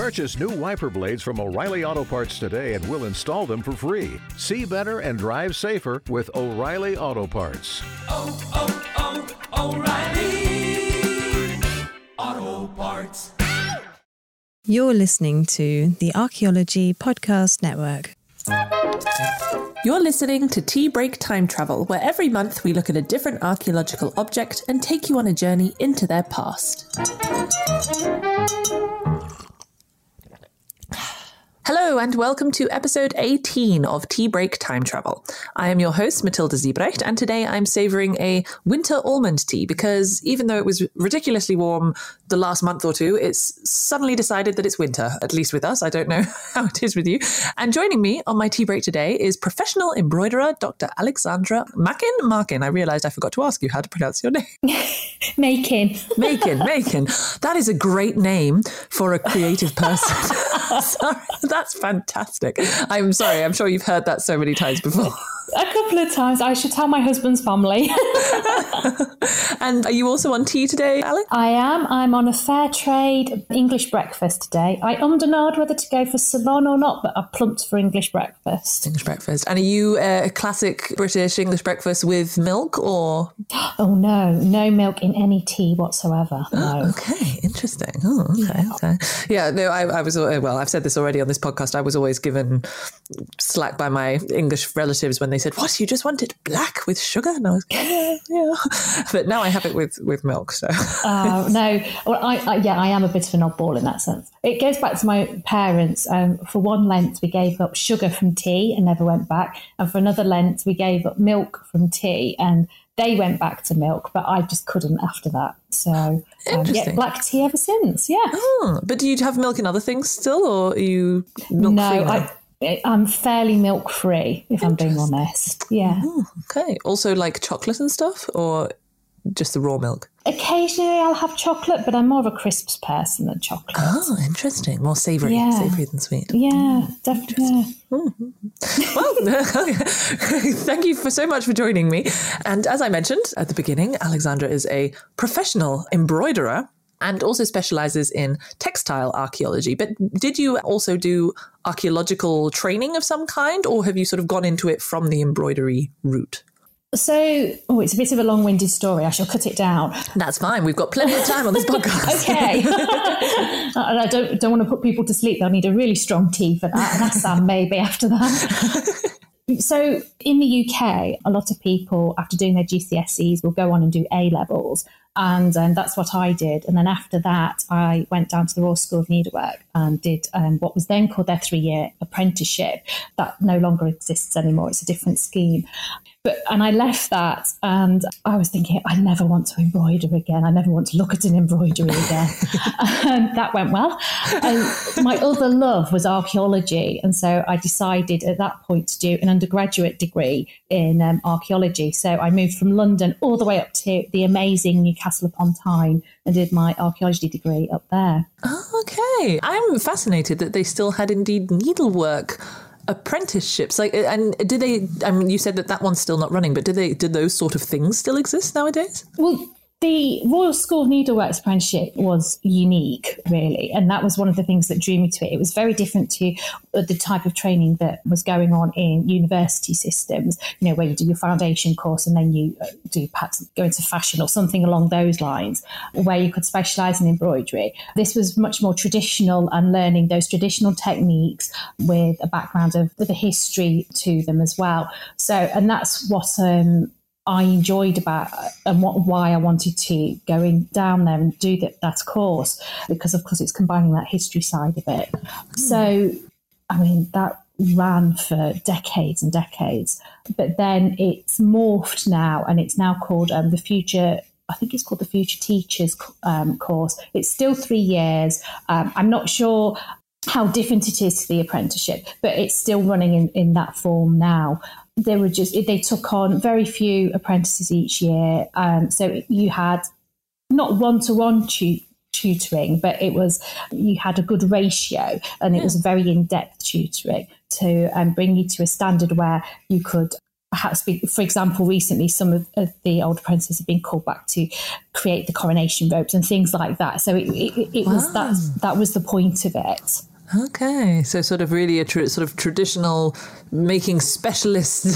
Purchase new wiper blades from O'Reilly Auto Parts today and we'll install them for free. See better and drive safer with O'Reilly Auto Parts. Oh, oh, oh, O'Reilly Auto Parts. You're listening to the Archaeology Podcast Network. You're listening to Tea Break Time Travel, where every month we look at a different archaeological object and take you on a journey into their past. Hello and welcome to episode 18 of Tea Break Time Travel. I am your host, Matilda Siebrecht, and today I'm savouring a winter almond tea because even though it was ridiculously warm the last month or two, it's suddenly decided that it's winter, at least with us. I don't know how it is with you. And joining me on my tea break today is professional embroiderer Dr Alexandra Makin. I realised I forgot to ask you how to pronounce your name. Makin. That is a great name for a creative person. Sorry. That's fantastic. I'm sorry. I'm sure you've heard that so many times before. A couple of times. I should tell my husband's family. And are you also on tea today, Alex? I am. I'm on a fair trade English breakfast today. I ummed whether to go for Ceylon or not, but I plumped for English breakfast. And are you a classic British English breakfast with milk or? Oh, no. No milk in any tea whatsoever. No. Okay. Interesting. Oh, okay. Yeah. Okay. Yeah, no, I was, well, I've said this already on this podcast. I was always given slack by my English relatives when they said, "What, you just want it black with sugar?" And I was, yeah. But now I have it with milk. So no, well, I am a bit of an oddball in that sense. It goes back to my parents. For one Lent, we gave up sugar from tea and never went back, and for another Lent, we gave up milk from tea and they went back to milk, but I just couldn't after that. So yeah, black tea ever since. Yeah. Oh, but do you have milk in other things still, or are you milk free? No, I'm fairly milk free, if I'm being honest. Yeah. Oh, okay. Also, like chocolate and stuff, or just the raw milk? Occasionally I'll have chocolate, but I'm more of a crisps person than chocolate. Oh, interesting. More savoury, savoury than sweet. Yeah, definitely. Mm-hmm. Well, thank you so much for joining me. And as I mentioned at the beginning, Alexandra is a professional embroiderer and also specialises in textile archaeology. But did you also do archaeological training of some kind, or have you sort of gone into it from the embroidery route? So, it's a bit of a long-winded story. I shall cut it down. That's fine. We've got plenty of time on this podcast. Okay. And I don't want to put people to sleep. They'll need a really strong tea for that. And that's Sam maybe after that. So, in the UK, a lot of people, after doing their GCSEs, will go on and do A-levels. And that's what I did. And then after that, I went down to the Royal School of Needlework and did what was then called their 3-year apprenticeship. That no longer exists anymore. It's a different scheme. And I left that and I was thinking, I never want to embroider again. I never want to look at an embroidery again. That went well. And my other love was archaeology. And so I decided at that point to do an undergraduate degree in archaeology. So I moved from London all the way up to the amazing Castle upon Tyne and did my archaeology degree up there. Oh, okay. I'm fascinated that they still had indeed needlework apprenticeships. And did they, I mean, you said that one's still not running, but did those sort of things still exist nowadays? Well, the Royal School of Needlework's apprenticeship was unique, really, and that was one of the things that drew me to it. It was very different to the type of training that was going on in university systems, you know, where you do your foundation course and then you do perhaps go into fashion or something along those lines, where you could specialise in embroidery. This was much more traditional and learning those traditional techniques with a background of the history to them as well. So, and that's what I enjoyed about and why I wanted to go in down there and do that course, because of course it's combining that history side of it. So, I mean, that ran for decades and decades, but then it's morphed now and it's now called the Future. I think it's called the Future Teachers course. It's still 3 years. I'm not sure how different it is to the apprenticeship, but it's still running in that form now. They took on very few apprentices each year. So you had not one-to-one tutoring, but you had a good ratio and it was very in-depth tutoring to bring you to a standard where you could perhaps, for example, recently some of the older apprentices have been called back to create the coronation robes and things like that. So it wow. was that was the point of it. Okay, so sort of really a sort of traditional making specialist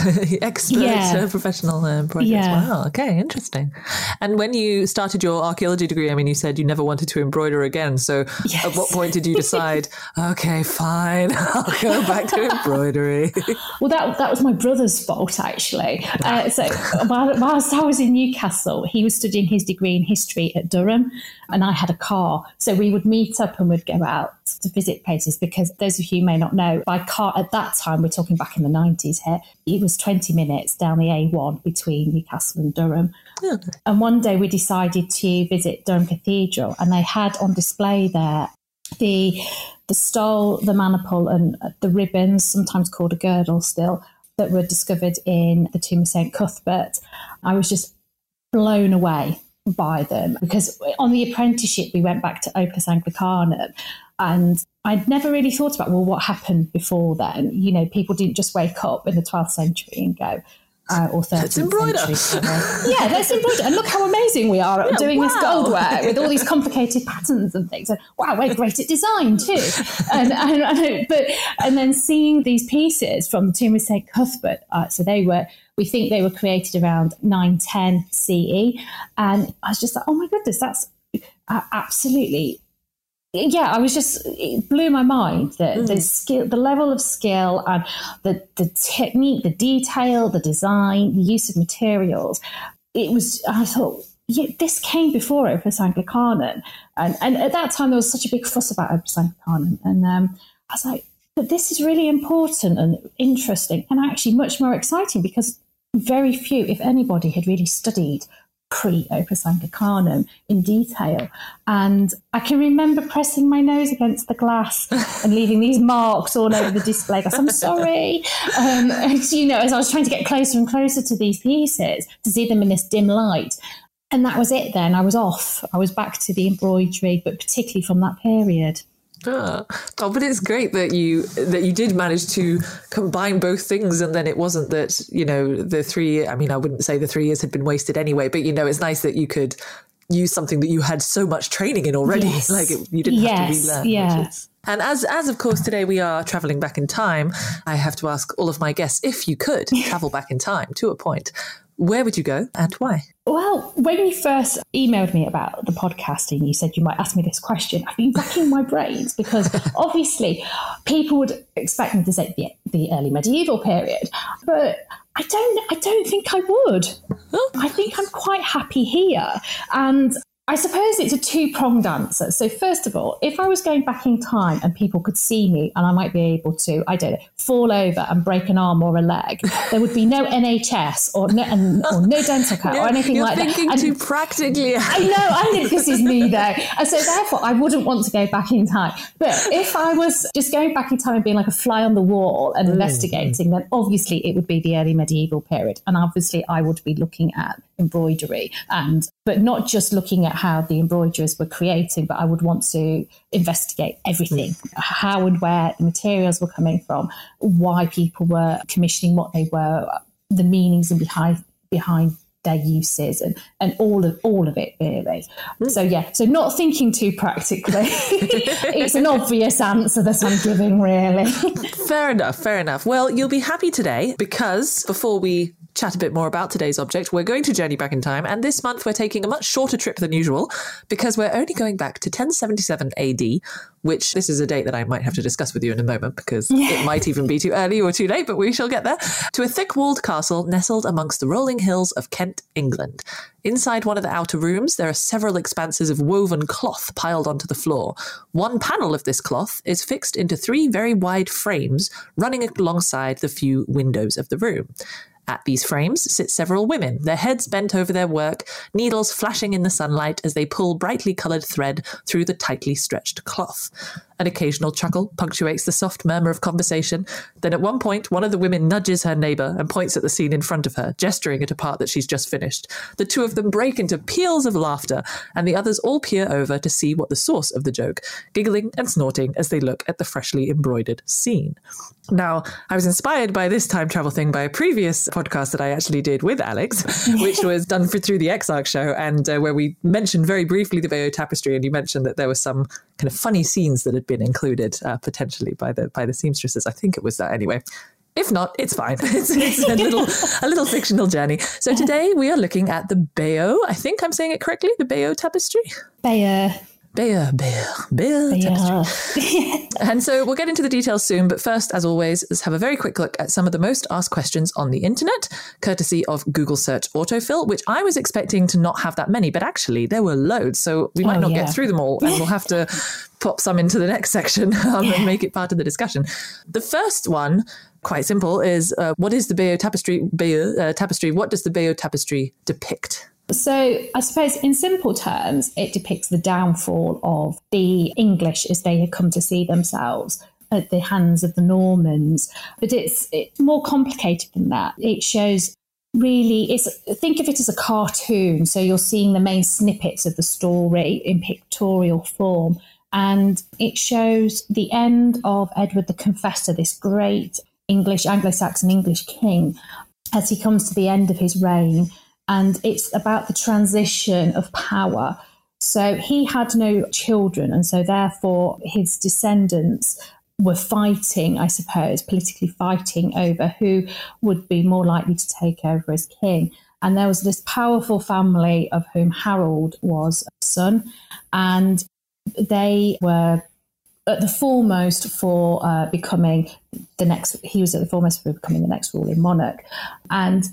expert professional projects. Yeah. Wow, okay, interesting. And when you started your archaeology degree, I mean, you said you never wanted to embroider again. So yes. At what point did you decide, okay, fine, I'll go back to embroidery? Well, that was my brother's fault, actually. So whilst I was in Newcastle, he was studying his degree in history at Durham, and I had a car. So we would meet up and we'd go out to visit places, because those of you who may not know, by car at that time, we're talking back in the 90s here, it was 20 minutes down the A1 between Newcastle and Durham. Oh. And one day we decided to visit Durham Cathedral, and they had on display there the stole, the maniple and the ribbons, sometimes called a girdle still, that were discovered in the tomb of St Cuthbert. I was just blown away by them, because on the apprenticeship we went back to Opus Anglicanum, and I'd never really thought about, well, what happened before then? You know, people didn't just wake up in the 12th century and go, or 13th let's embroider. Century. Yeah, let's embroider. And look how amazing we are at doing this gold work with all these complicated patterns and things. And, wow, we're great at design too. And then seeing these pieces from the tomb of St. Cuthbert, so they were... We think they were created around 910 CE. And I was just like, oh my goodness, that's absolutely... Yeah, I was just... It blew my mind, the skill, the level of skill and the technique, the detail, the design, the use of materials. It was... I thought, yeah, this came before Opus Anglicanum. And at that time, there was such a big fuss about Opus Anglicanum. And I was like, but this is really important and interesting, and actually much more exciting, because very few, if anybody, had really studied pre-Opus Anglicanum in detail. And I can remember pressing my nose against the glass and leaving these marks all over the display glass. I'm sorry. As I was trying to get closer and closer to these pieces to see them in this dim light. And that was it then. I was off. I was back to the embroidery, but particularly from that period. Oh, but it's great that you did manage to combine both things, and then it wasn't that, you know, I wouldn't say the 3 years had been wasted anyway, but, you know, it's nice that you could use something that you had so much training in already. Yes. Like you didn't have to relearn. Yeah. And as of course today we are travelling back in time, I have to ask all of my guests, if you could travel back in time to a point, where would you go and why? Well, when you first emailed me about the podcasting, you said you might ask me this question. I've been racking my brains, because obviously people would expect me to say the early medieval period, but I don't think I would. I think I'm quite happy here. And I suppose it's a two-pronged answer. So first of all, if I was going back in time and people could see me and I might be able to, I don't know, fall over and break an arm or a leg, there would be no NHS or no dental care or anything like that. You're thinking too practically. I know, I think this is me though. And so therefore, I wouldn't want to go back in time. But if I was just going back in time and being like a fly on the wall and investigating, then obviously it would be the early medieval period. And obviously I would be looking at embroidery, but not just looking at how the embroiderers were creating, but I would want to investigate everything, how and where the materials were coming from, why people were commissioning what they were, the meanings and behind their uses, and all of it really. So yeah, so not thinking too practically. It's an obvious answer that I'm giving really. Fair enough. Well, you'll be happy today, because before we chat a bit more about today's object, we're going to journey back in time, and this month we're taking a much shorter trip than usual, because we're only going back to 1077 AD, which this is a date that I might have to discuss with you in a moment, because it might even be too early or too late, but we shall get there, to a thick-walled castle nestled amongst the rolling hills of Kent, England. Inside one of the outer rooms, there are several expanses of woven cloth piled onto the floor. One panel of this cloth is fixed into three very wide frames running alongside the few windows of the room. At these frames sit several women, their heads bent over their work, needles flashing in the sunlight as they pull brightly coloured thread through the tightly stretched cloth. An occasional chuckle punctuates the soft murmur of conversation. Then at one point, one of the women nudges her neighbour and points at the scene in front of her, gesturing at a part that she's just finished. The two of them break into peals of laughter, and the others all peer over to see what the source of the joke, giggling and snorting as they look at the freshly embroidered scene. Now, I was inspired by this time travel thing by a previous podcast that I actually did with Alex, which was done through the Exarch show, and where we mentioned very briefly the Bayeux Tapestry, and you mentioned that there were some kind of funny scenes that had been included potentially by the seamstresses. I think it was that anyway. If not, it's fine. It's a little fictional journey. So today we are looking at the Bayeux. I think I'm saying it correctly. The Bayeux Tapestry. Bayeux Tapestry. And so we'll get into the details soon, but first, as always, let's have a very quick look at some of the most asked questions on the internet, courtesy of Google search autofill, which I was expecting to not have that many, but actually there were loads, so we might not get through them all, and we'll have to pop some into the next section and make it part of the discussion. The first one, quite simple, is what is the Bayeux Tapestry? What does the Bayeux Tapestry depict? So I suppose in simple terms, it depicts the downfall of the English as they had come to see themselves at the hands of the Normans. But it's more complicated than that. It shows really, think of it as a cartoon. So you're seeing the main snippets of the story in pictorial form. And it shows the end of Edward the Confessor, this great English, Anglo-Saxon English king, as he comes to the end of his reign. And it's about the transition of power. So he had no children, and so therefore his descendants were fighting, I suppose, politically fighting over who would be more likely to take over as king. And there was this powerful family of whom Harold was a son, and they were at the foremost for becoming the next ruling monarch. And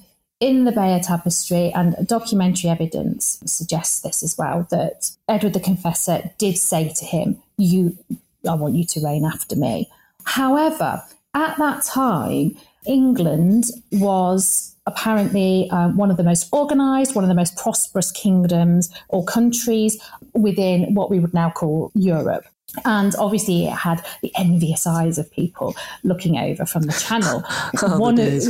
in the Bayeux Tapestry, and documentary evidence suggests this as well, that Edward the Confessor did say to him, I want you to reign after me. However, at that time, England was apparently one of the most organised, one of the most prosperous kingdoms or countries within what we would now call Europe. And obviously it had the envious eyes of people looking over from the channel. We won't go into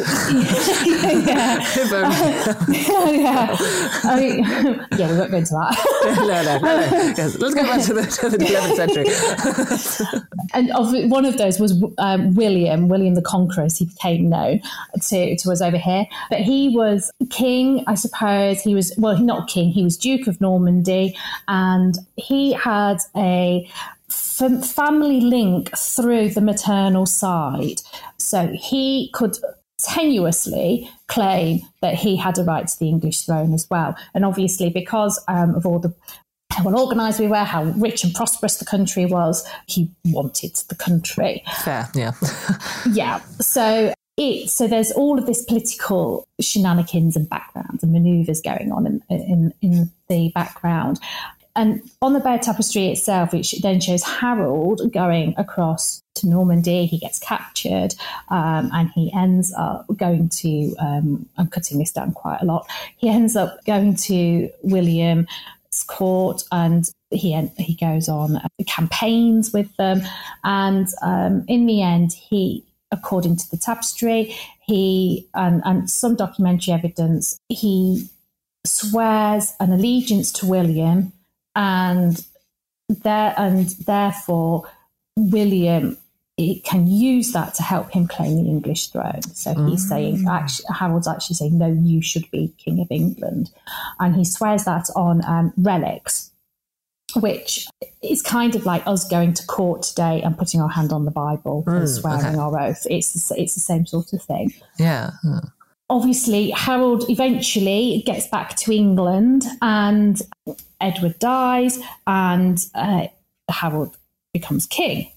that. No. Yes. Let's go back to the 11th century. And one of those was William the Conqueror, as he became known to us over here. But he was king, I suppose. He was, well, not king, he was Duke of Normandy. And he had a family link through the maternal side. So he could tenuously claim that he had a right to the English throne as well. And obviously because of all the how well organised we were, how rich and prosperous the country was, he wanted the country. Fair, yeah. Yeah. So there's all of this political shenanigans and backgrounds and manoeuvres going on in the background. And on the Bayeux Tapestry itself, which then shows Harold going across to Normandy. He gets captured and he ends up going to, I'm cutting this down quite a lot, he ends up going to William's court, and he goes on campaigns with them. And in the end, he, according to the tapestry, and some documentary evidence, he swears an allegiance to William. And therefore, William can use that to help him claim the English throne. So he's saying, Harold's actually saying, no, you should be King of England. And he swears that on relics, which is kind of like us going to court today and putting our hand on the Bible and swearing our oath. It's the same sort of thing. Yeah. Mm. Obviously, Harold eventually gets back to England and Edward dies, and Harold becomes king,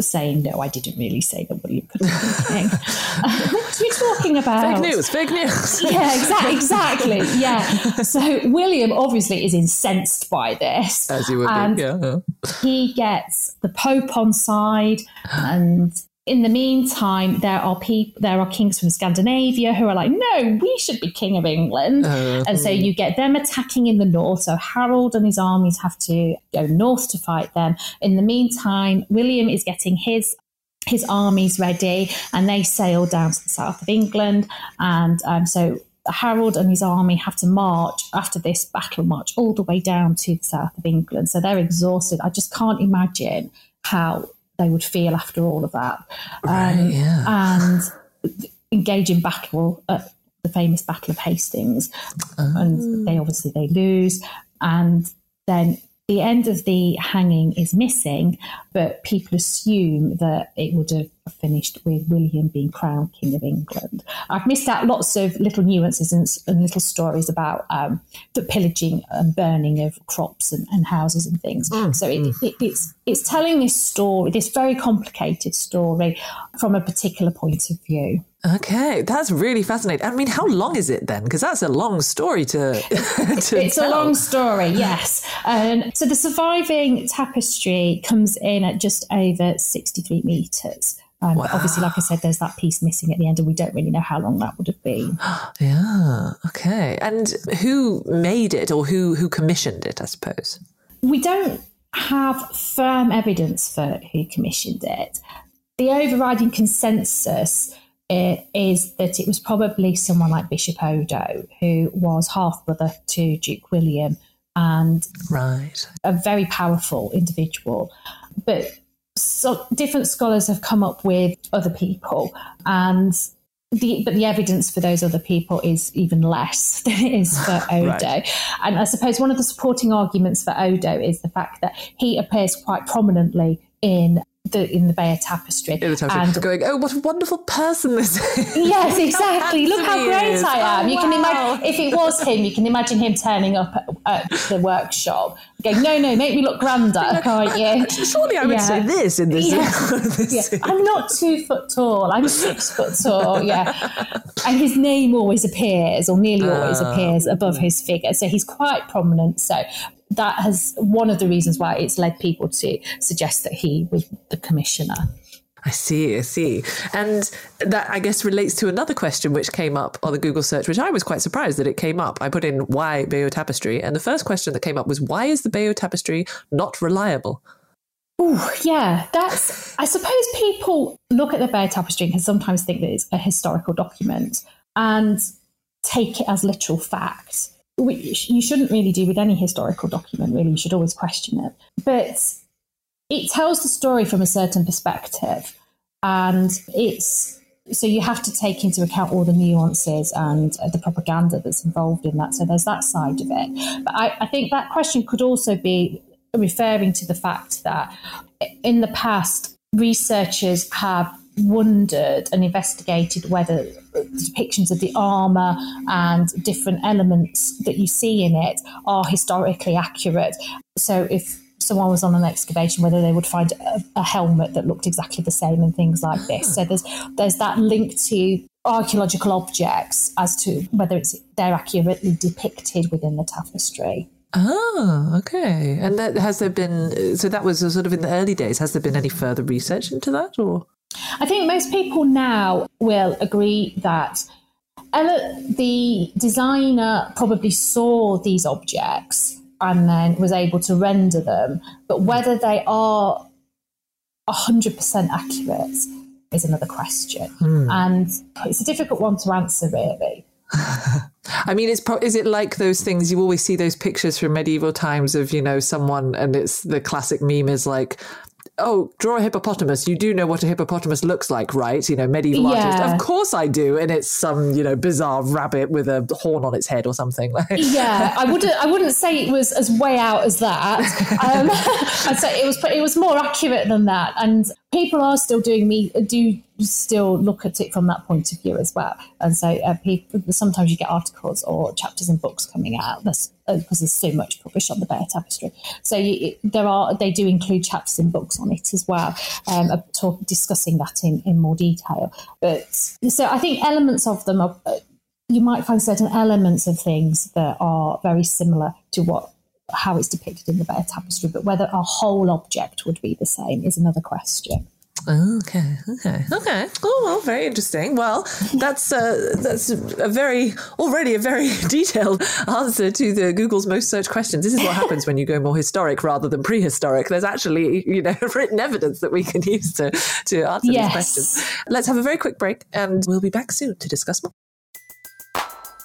saying, no, I didn't really say that William could become king. What are we talking about? Fake news. Yeah, exactly. Yeah. So William obviously is incensed by this. As he would be, yeah. He gets the Pope on side, and In the meantime, there are kings from Scandinavia who are like, no, we should be king of England. And so you get them attacking in the north. So Harold and his armies have to go north to fight them. In the meantime, William is getting his armies ready, and they sail down to the south of England. And so Harold and his army have to march after this battle, march all the way down to the south of England. So they're exhausted. I just can't imagine how they would feel after all of that. And engage in battle at the famous Battle of Hastings. And they lose. And then the end of the hanging is missing, but people assume that it would have finished with William being crowned King of England. I've missed out lots of little nuances and little stories about the pillaging and burning of crops and houses and things. So it's telling this story, this very complicated story, from a particular point of view. Okay, that's really fascinating. I mean, how long is it then? Because that's a long story to It's tell. A long story, yes. So the surviving tapestry comes in at just over 63 metres. Wow. Obviously, like I said, there's that piece missing at the end, and we don't really know how long that would have been. Yeah, okay. And who made it, or who commissioned it, I suppose? We don't have firm evidence for who commissioned it. The overriding consensus is that it was probably someone like Bishop Odo, who was half-brother to Duke William, and a very powerful individual. But so different scholars have come up with other people, but the evidence for those other people is even less than it is for Odo. And I suppose one of the supporting arguments for Odo is the fact that he appears quite prominently in the Bayeux Tapestry. And going, oh, what a wonderful person this is. Yes, exactly. Look how great I am. You can imagine, if it was him, you can imagine him turning up at the workshop going, no, make me look grander, can't you? Surely I would say this in this. Yeah. I'm not 2 foot tall. I'm 6 foot tall, And his name always appears, or nearly always appears, above his figure. So he's quite prominent. So that has one of the reasons why it's led people to suggest that he was the commissioner. I see. And that, I guess, relates to another question which came up on the Google search, which I was quite surprised that it came up. I put in, why Bayeux Tapestry? And the first question that came up was, why is the Bayeux Tapestry not reliable? Oh, yeah, that's... I suppose people look at the Bayeux Tapestry and can sometimes think that it's a historical document and take it as literal fact, which you shouldn't really do with any historical document, really. You should always question it. But it tells the story from a certain perspective. And so you have to take into account all the nuances and the propaganda that's involved in that. So there's that side of it. But I think that question could also be referring to the fact that in the past, researchers have wondered and investigated whether depictions of the armour and different elements that you see in it are historically accurate. So if someone was on an excavation, whether they would find a helmet that looked exactly the same and things like this. So there's that link to archaeological objects as to whether they're accurately depicted within the tapestry. Oh, okay. And that was sort of in the early days. Has there been any further research into that, or...? I think most people now will agree that the designer probably saw these objects and then was able to render them. But whether they are 100% accurate is another question. And it's a difficult one to answer, really. I mean, is it like those things, you always see those pictures from medieval times of, you know, someone, and it's the classic meme is like, oh, draw a hippopotamus. You do know what a hippopotamus looks like, right? You know, medieval artists. Of course I do. And it's some, you know, bizarre rabbit with a horn on its head or something. I wouldn't say it was as way out as that. I'd say it was more accurate than that. And people are still do still look at it from that point of view as well. And so people, sometimes you get articles or chapters in books coming out because there's so much published on the Bayeux Tapestry. So they do include chapters in books on it as well, discussing that in more detail. But so I think elements of them are, you might find certain elements of things that are very similar to how it's depicted in the Bayeux Tapestry, but whether a whole object would be the same is another question. Okay. Oh, well, very interesting. Well, that's a very detailed answer to the Google's most searched questions. This is what happens when you go more historic rather than prehistoric. There's actually, written evidence that we can use to answer these questions. Let's have a very quick break, and we'll be back soon to discuss more.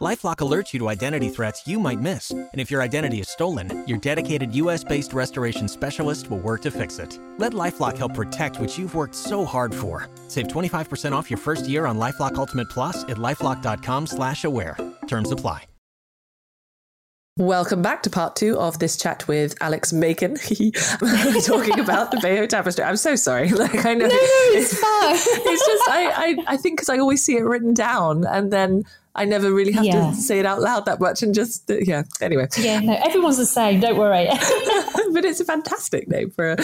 LifeLock alerts you to identity threats you might miss. And if your identity is stolen, your dedicated U.S.-based restoration specialist will work to fix it. Let LifeLock help protect what you've worked so hard for. Save 25% off your first year on LifeLock Ultimate Plus at LifeLock.com/aware. Terms apply. Welcome back to part 2 of this chat with Alex Makin. We're talking about the Bayeux Tapestry. I'm so sorry. I know. No, it's fine. It's just, I think because I always see it written down and then I never really have to say it out loud that much and just, anyway. Yeah, no, everyone's the same. Don't worry. But it's a fantastic name for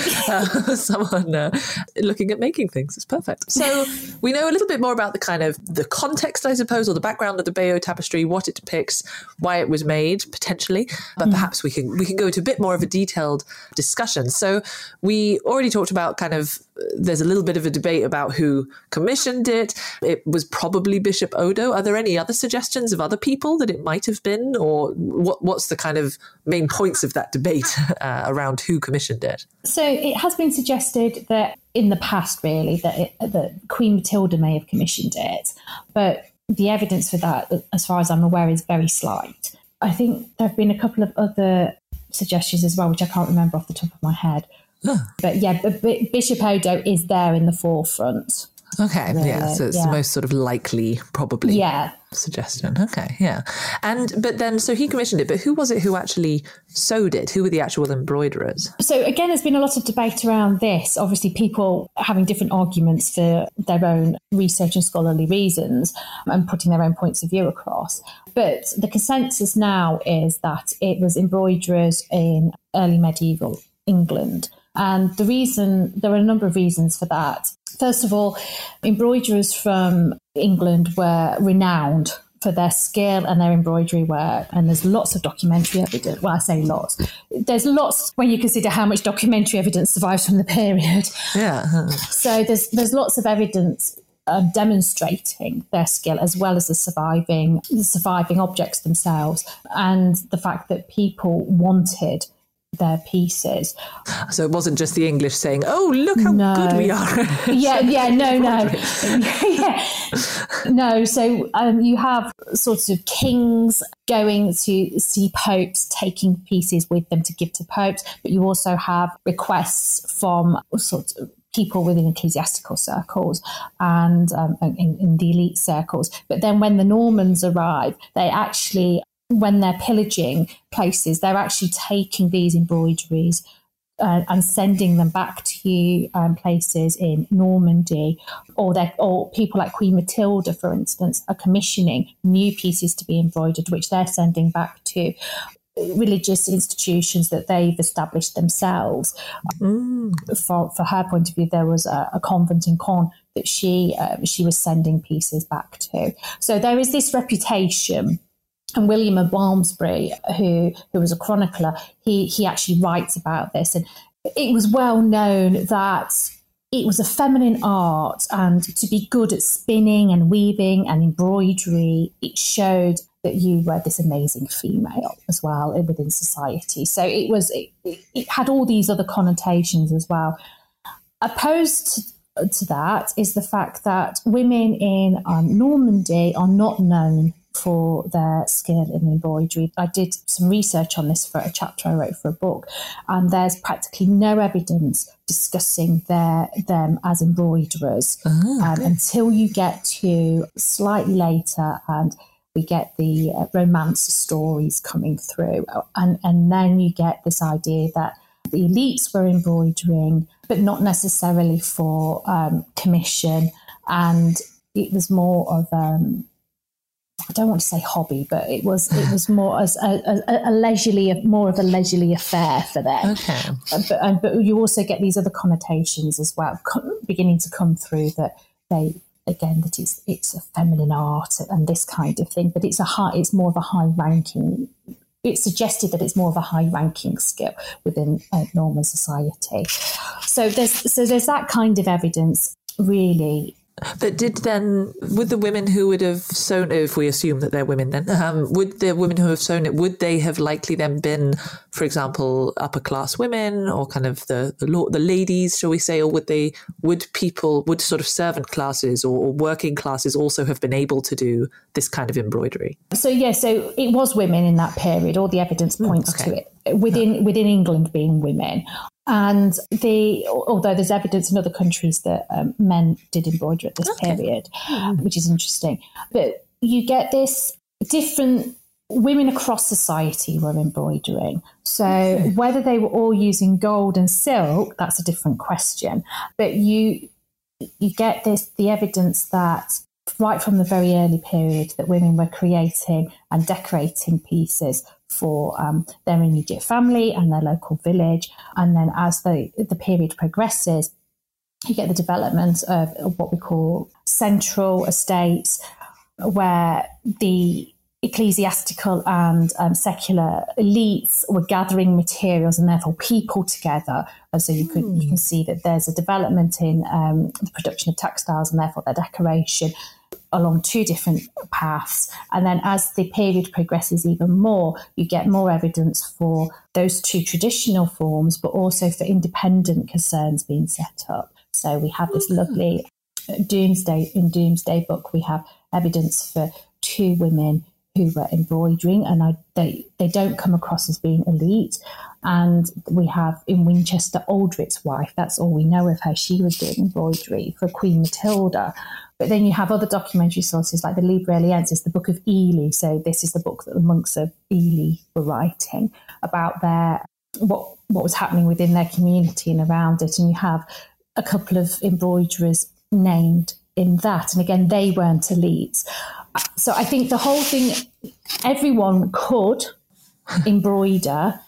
someone looking at making things. It's perfect. So we know a little bit more about the kind of the context, I suppose, or the background of the Bayeux Tapestry, what it depicts, why it was made, potentially. But perhaps we can go into a bit more of a detailed discussion. So we already talked about kind of there's a little bit of a debate about who commissioned it. It was probably Bishop Odo. Are there any other suggestions of other people that it might have been? Or what's the kind of main points of that debate around who commissioned it? So it has been suggested that in the past, really, that Queen Matilda may have commissioned it. But the evidence for that, as far as I'm aware, is very slight. I think there have been a couple of other suggestions as well, which I can't remember off the top of my head. But yeah, Bishop Odo is there in the forefront. Okay, really. So it's the most sort of likely, probably, suggestion. Okay, so he commissioned it, but who was it who actually sewed it? Who were the actual embroiderers? So again, there's been a lot of debate around this. Obviously, people having different arguments for their own research and scholarly reasons and putting their own points of view across. But the consensus now is that it was embroiderers in early medieval England. And the reason, there are a number of reasons for that. First of all, embroiderers from England were renowned for their skill and their embroidery work. And there's lots of documentary evidence. Well, I say lots. There's lots when you consider how much documentary evidence survives from the period. Yeah. So there's lots of evidence demonstrating their skill as well as the surviving objects themselves and the fact that people wanted their pieces. So it wasn't just the English saying, oh, look how good we are. So you have sorts of kings going to see popes, taking pieces with them to give to popes, but you also have requests from sorts of people within ecclesiastical circles and in the elite circles. But then when the Normans arrive, they actually, when they're pillaging places, they're actually taking these embroideries and sending them back to places in Normandy, or people like Queen Matilda, for instance, are commissioning new pieces to be embroidered, which they're sending back to religious institutions that they've established themselves. For her point of view, there was a convent in Caen that she was sending pieces back to. So there is this reputation. And William of Malmesbury, who was a chronicler, he actually writes about this. And it was well known that it was a feminine art, and to be good at spinning and weaving and embroidery, it showed that you were this amazing female as well within society. So it had all these other connotations as well. Opposed to that is the fact that women in Normandy are not known for their skill in embroidery. I did some research on this for a chapter I wrote for a book, and there's practically no evidence discussing them as embroiderers until you get to slightly later and we get the Romance stories coming through. And then you get this idea that the elites were embroidering, but not necessarily for commission. And it was more of, I don't want to say hobby, but it was more as a leisurely affair for them. Okay. But you also get these other connotations as well, beginning to come through that they... Again, that it's a feminine art and this kind of thing, but it's suggested that it's more of a high-ranking skill within Norman society. So there's that kind of evidence, really. But would the women who would have sewn it, if we assume that they're women then, would the women who have sewn it, would they have likely then been, for example, upper class women or kind of the ladies, shall we say, or would sort of servant classes or working classes also have been able to do this kind of embroidery? So it was women in that period. All the evidence points to it within England being women. And although there's evidence in other countries that men did embroidery at this period, which is interesting. But you get this different women across society were embroidering. So whether they were all using gold and silk, that's a different question. But you get the evidence that right from the very early period that women were creating and decorating pieces for their immediate family and their local village. And then as the period progresses, you get the development of what we call central estates, where the ecclesiastical and secular elites were gathering materials and therefore people together. And so you can see that there's a development in the production of textiles and therefore their decoration along two different paths. And then as the period progresses even more, you get more evidence for those two traditional forms, but also for independent concerns being set up. So we have this lovely Doomsday book, we have evidence for two women who were embroidering, and they don't come across as being elite. And we have in Winchester Aldrich's wife, that's all we know of her. She was doing embroidery for Queen Matilda. But then you have other documentary sources like the Liber Eliensis, the Book of Ely. So this is the book that the monks of Ely were writing about their what was happening within their community and around it. And you have a couple of embroiderers named in that. And again, they weren't elites. So I think the whole thing, everyone could embroider.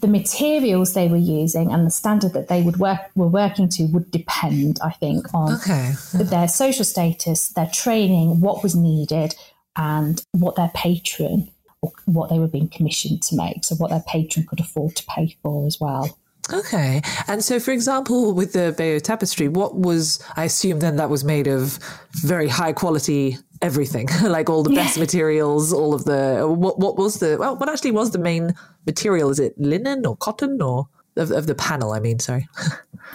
The materials they were using and the standard that they were working to would depend, I think, on their social status, their training, what was needed, and what their patron, or what they were being commissioned to make. So what their patron could afford to pay for as well. Okay. And so, for example, with the Bayeux Tapestry, I assume then that was made of very high quality everything, like all the best materials, all of the, what actually was the main material? Is it linen or cotton or of the panel? I mean, sorry.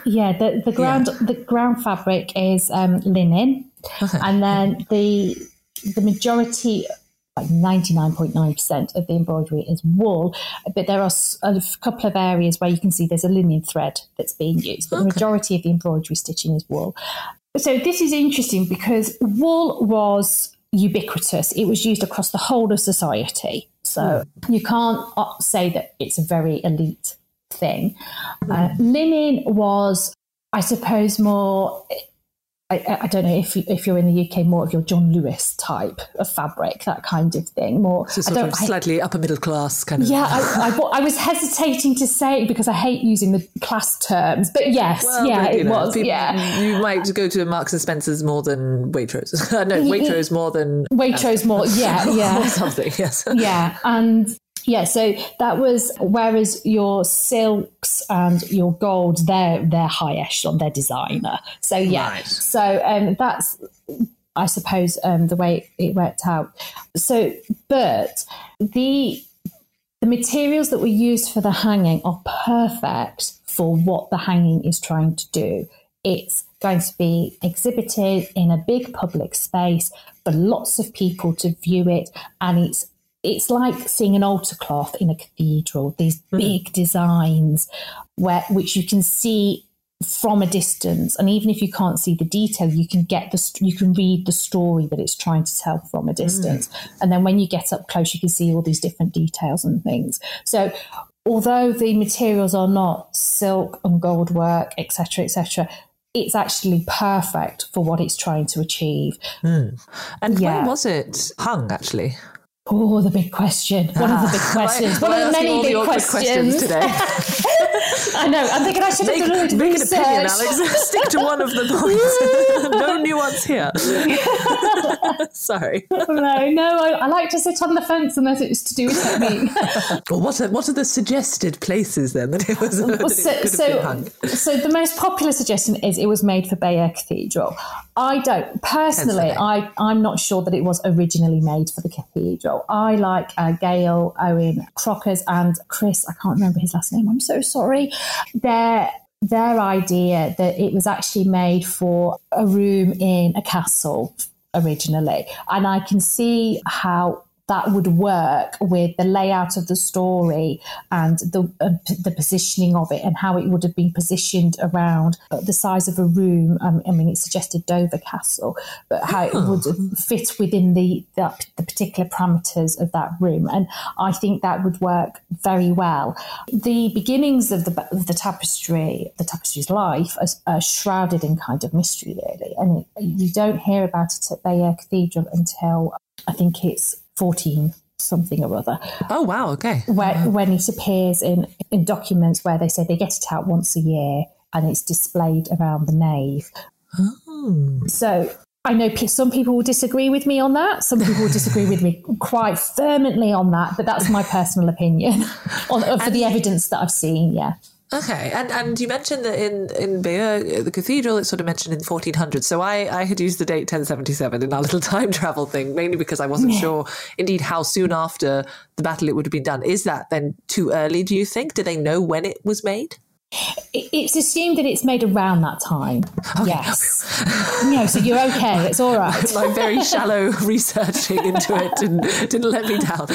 Yeah. The ground fabric is linen. Okay. And then the majority, like 99.9% of the embroidery is wool, but there are a couple of areas where you can see there's a linen thread that's being used, but the majority of the embroidery stitching is wool. So this is interesting because wool was ubiquitous. It was used across the whole of society. So you can't say that it's a very elite thing. Linen was, I suppose, more... I don't know if you're in the UK, more of your John Lewis type of fabric, that kind of thing. More so slightly upper middle class kind of. Yeah, I was hesitating to say it because I hate using the class terms, but yes, it was. People, you might go to Marks and Spencer's more than Waitrose. No, Waitrose more than Waitrose more. Yeah, or something. Yes. Yeah, and. Yeah, so that was, whereas your silks and your golds, they're high echelon, they're designer. So yeah, right. So that's, I suppose, the way it worked out. So, but the materials that were used for the hanging are perfect for what the hanging is trying to do. It's going to be exhibited in a big public space for lots of people to view it. And it's like seeing an altar cloth in a cathedral, these big designs which you can see from a distance, and even if you can't see the detail, you can read the story that it's trying to tell from a distance, and then when you get up close you can see all these different details and things. So although the materials are not silk and gold work, etc., it's actually perfect for what it's trying to achieve. And where was it hung, actually? Oh, the big question. One of the big questions. One of the many big questions today. I know. I'm thinking I should have done a little research. Make an opinion, Alex. Stick to one of the points. No nuance here. Sorry. No. I like to sit on the fence unless it's to do with technique. Well, what are the suggested places then that it was? So the most popular suggestion is it was made for Bayeux Cathedral. I don't personally. I'm not sure that it was originally made for the cathedral. I like Gail, Owen, Crockers and Chris, I can't remember his last name, I'm so sorry. Their idea that it was actually made for a room in a castle originally. And I can see how that would work with the layout of the story and the positioning of it, and how it would have been positioned around the size of a room. I mean, it suggested Dover Castle, but how it would fit within the particular parameters of that room. And I think that would work very well. The beginnings of the tapestry, the tapestry's life, are shrouded in kind of mystery, really. And you don't hear about it at Bayeux Cathedral until I think it's 14 something or other. Oh, wow. Okay. When it appears in documents where they say they get it out once a year and it's displayed around the nave. Oh. So I know some people will disagree with me on that. Some people will disagree with me quite vehemently on that, but that's my personal opinion for the evidence that I've seen. Yeah. Okay, and you mentioned that in Bayeux, the cathedral, it's sort of mentioned in 1400. So I had used the date 1077 in our little time travel thing, mainly because I wasn't sure, indeed, how soon after the battle it would have been done. Is that then too early, do you think? Do they know when it was made? It's assumed that it's made around that time. Okay. Yes. No, so you're okay. It's all right. My very shallow researching into it didn't let me down.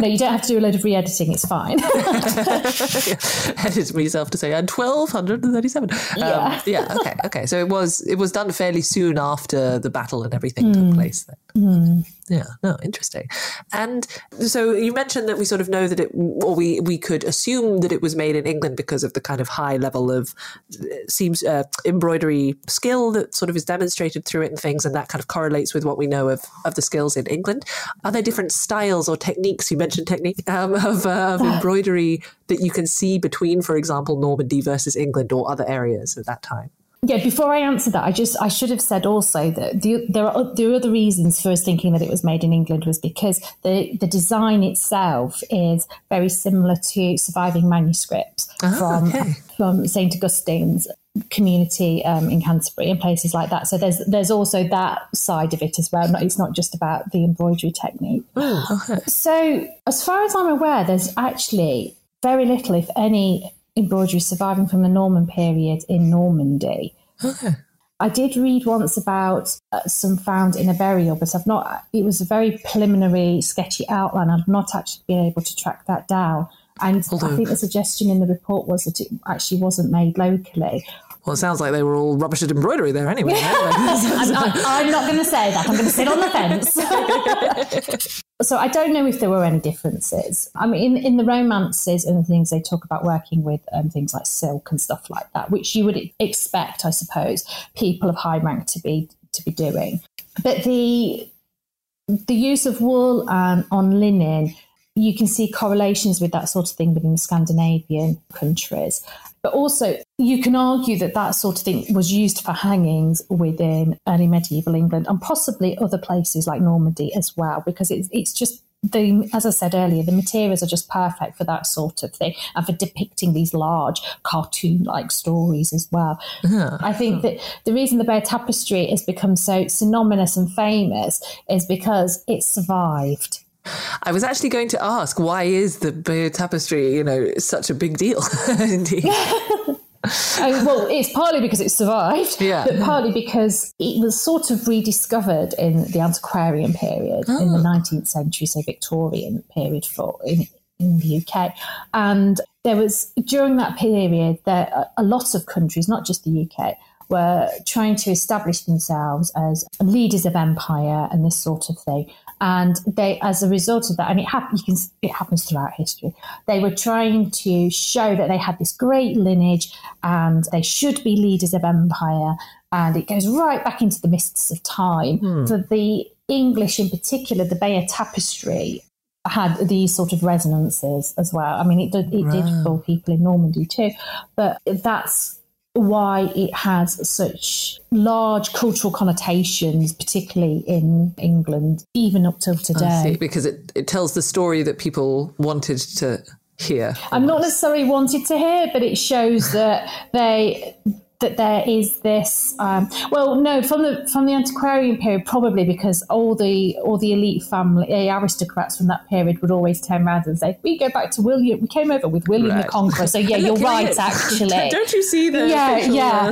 No, you don't have to do a load of re-editing. It's fine. Edited myself to say 1237. Okay. So it was done fairly soon after the battle and everything took place then. Yeah, no, interesting. And so you mentioned that we sort of know that we could assume that it was made in England because of the kind of high level of embroidery skill that sort of is demonstrated through it and things, and that kind of correlates with what we know of the skills in England. Are there different styles or techniques, you mentioned technique, of embroidery that you can see between, for example, Normandy versus England or other areas at that time? Yeah, before I answer that, I should have said also that there are other reasons for us thinking that it was made in England was because the design itself is very similar to surviving manuscripts from St Augustine's community in Canterbury and places like that. So there's also that side of it as well. It's not just about the embroidery technique. Oh, okay. So as far as I'm aware, there's actually very little, if any, embroidery surviving from the Norman period in Normandy. Okay. I did read once about some found in a burial, but it was a very preliminary, sketchy outline. I've not actually been able to track that down. And although, I think the suggestion in the report was that it actually wasn't made locally. Well, it sounds like they were all rubbish at embroidery there anyway. I'm not going to say that. I'm going to sit on the fence. So I don't know if there were any differences. I mean, in the romances and the things they talk about working with things like silk and stuff like that, which you would expect, I suppose, people of high rank to be doing. But the use of wool on linen, you can see correlations with that sort of thing within Scandinavian countries. But also, you can argue that that sort of thing was used for hangings within early medieval England and possibly other places like Normandy as well, because it's just, as I said earlier, the materials are just perfect for that sort of thing and for depicting these large cartoon-like stories as well. Yeah. I think that the reason the Bayeux Tapestry has become so synonymous and famous is because it survived. I was actually going to ask, why is the Bayeux Tapestry, such a big deal? Indeed. Well, it's partly because it survived, but partly because it was sort of rediscovered in the antiquarian period in the 19th century, so Victorian period in the UK. And there was, during that period, there a lot of countries, not just the UK, were trying to establish themselves as leaders of empire and this sort of thing. And they, as a result of that, and it happens throughout history, they were trying to show that they had this great lineage and they should be leaders of empire. And it goes right back into the mists of time. For the English in particular, the Bayeux Tapestry had these sort of resonances as well. I mean, it did for people in Normandy too, but that's why it has such large cultural connotations, particularly in England, even up till today. I see, because it tells the story that people wanted to hear. I'm not necessarily wanted to hear, but it shows that that there is this. From the antiquarian period, probably because all the elite family, the aristocrats from that period, would always turn around and say, "We go back to William. We came over with William the Conqueror." So yeah, you're right. Actually, don't you see the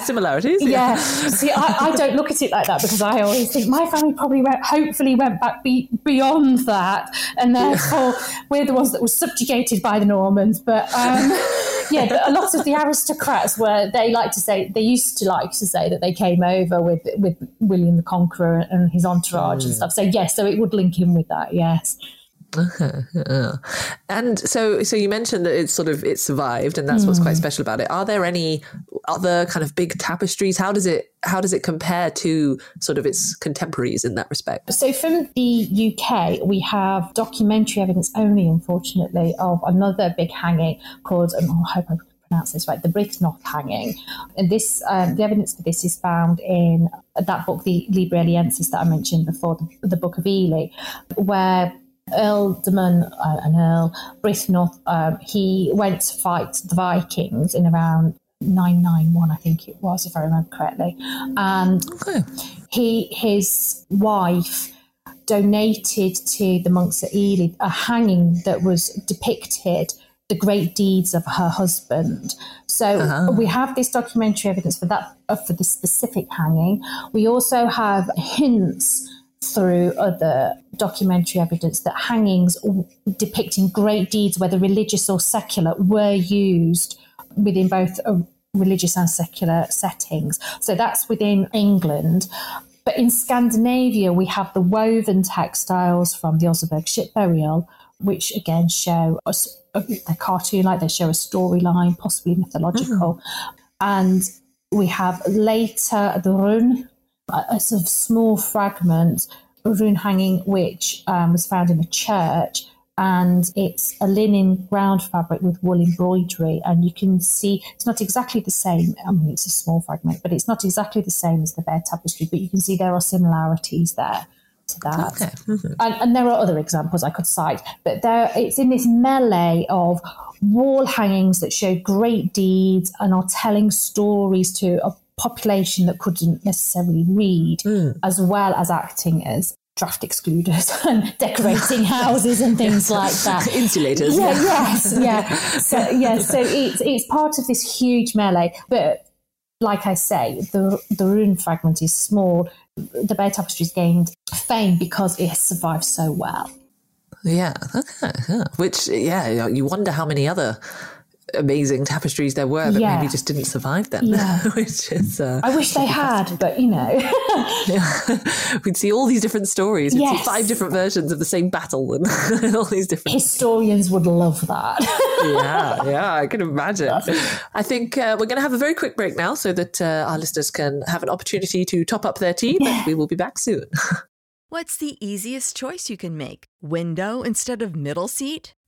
similarities? Yeah. See, I don't look at it like that because I always think my family probably hopefully went back beyond that, and therefore we're the ones that were subjugated by the Normans. But but a lot of the aristocrats they used to like to say that they came over with William the Conqueror and his entourage and stuff. So, yes, so it would link in with that, yes. And so you mentioned that it survived, and that's what's quite special about it. Are there any other kind of big tapestries? How does it compare to sort of its contemporaries in that respect? So from the UK, we have documentary evidence only, unfortunately, of another big hanging called, I hope I pronounce this right, the Brihtnoth hanging. And this, the evidence for this is found in that book, the Liber Eliensis that I mentioned before, the Book of Ely, where Ealdorman, an Earl, Brihtnoth, he went to fight the Vikings in around 991, I think it was, if I remember correctly. And his wife donated to the monks at Ely a hanging that was depicted the great deeds of her husband. So we have this documentary evidence for that, for the specific hanging. We also have hints through other documentary evidence that hangings depicting great deeds, whether religious or secular, were used within both religious and secular settings. So that's within England. But in Scandinavia, we have the woven textiles from the Oseberg Ship Burial, which again show us, they're cartoon-like, they show a storyline, possibly mythological. And we have later the rune, a sort of small fragment, a rune hanging, which was found in a church, and it's a linen ground fabric with wool embroidery, and you can see it's not exactly the same. I mean, it's a small fragment, but it's not exactly the same as the Bayeux Tapestry, but you can see there are similarities there to that. And there are other examples I could cite, but it's in this melee of wall hangings that show great deeds and are telling stories to a population that couldn't necessarily read, as well as acting as draft excluders and decorating houses and things like that. Insulators. So it's part of this huge melee. But like I say, the rune fragment is small. The Bayeux Tapestry's gained fame because it has survived so well. You wonder how many other amazing tapestries there were, but maybe just didn't survive them. Which is I wish they had, but you know, we'd see all these different stories. We'd see 5 different versions of the same battle and all these different. Historians would love that. I can imagine. I think we're going to have a very quick break now, so that our listeners can have an opportunity to top up their tea. But we will be back soon. What's the easiest choice you can make? Window instead of middle seat?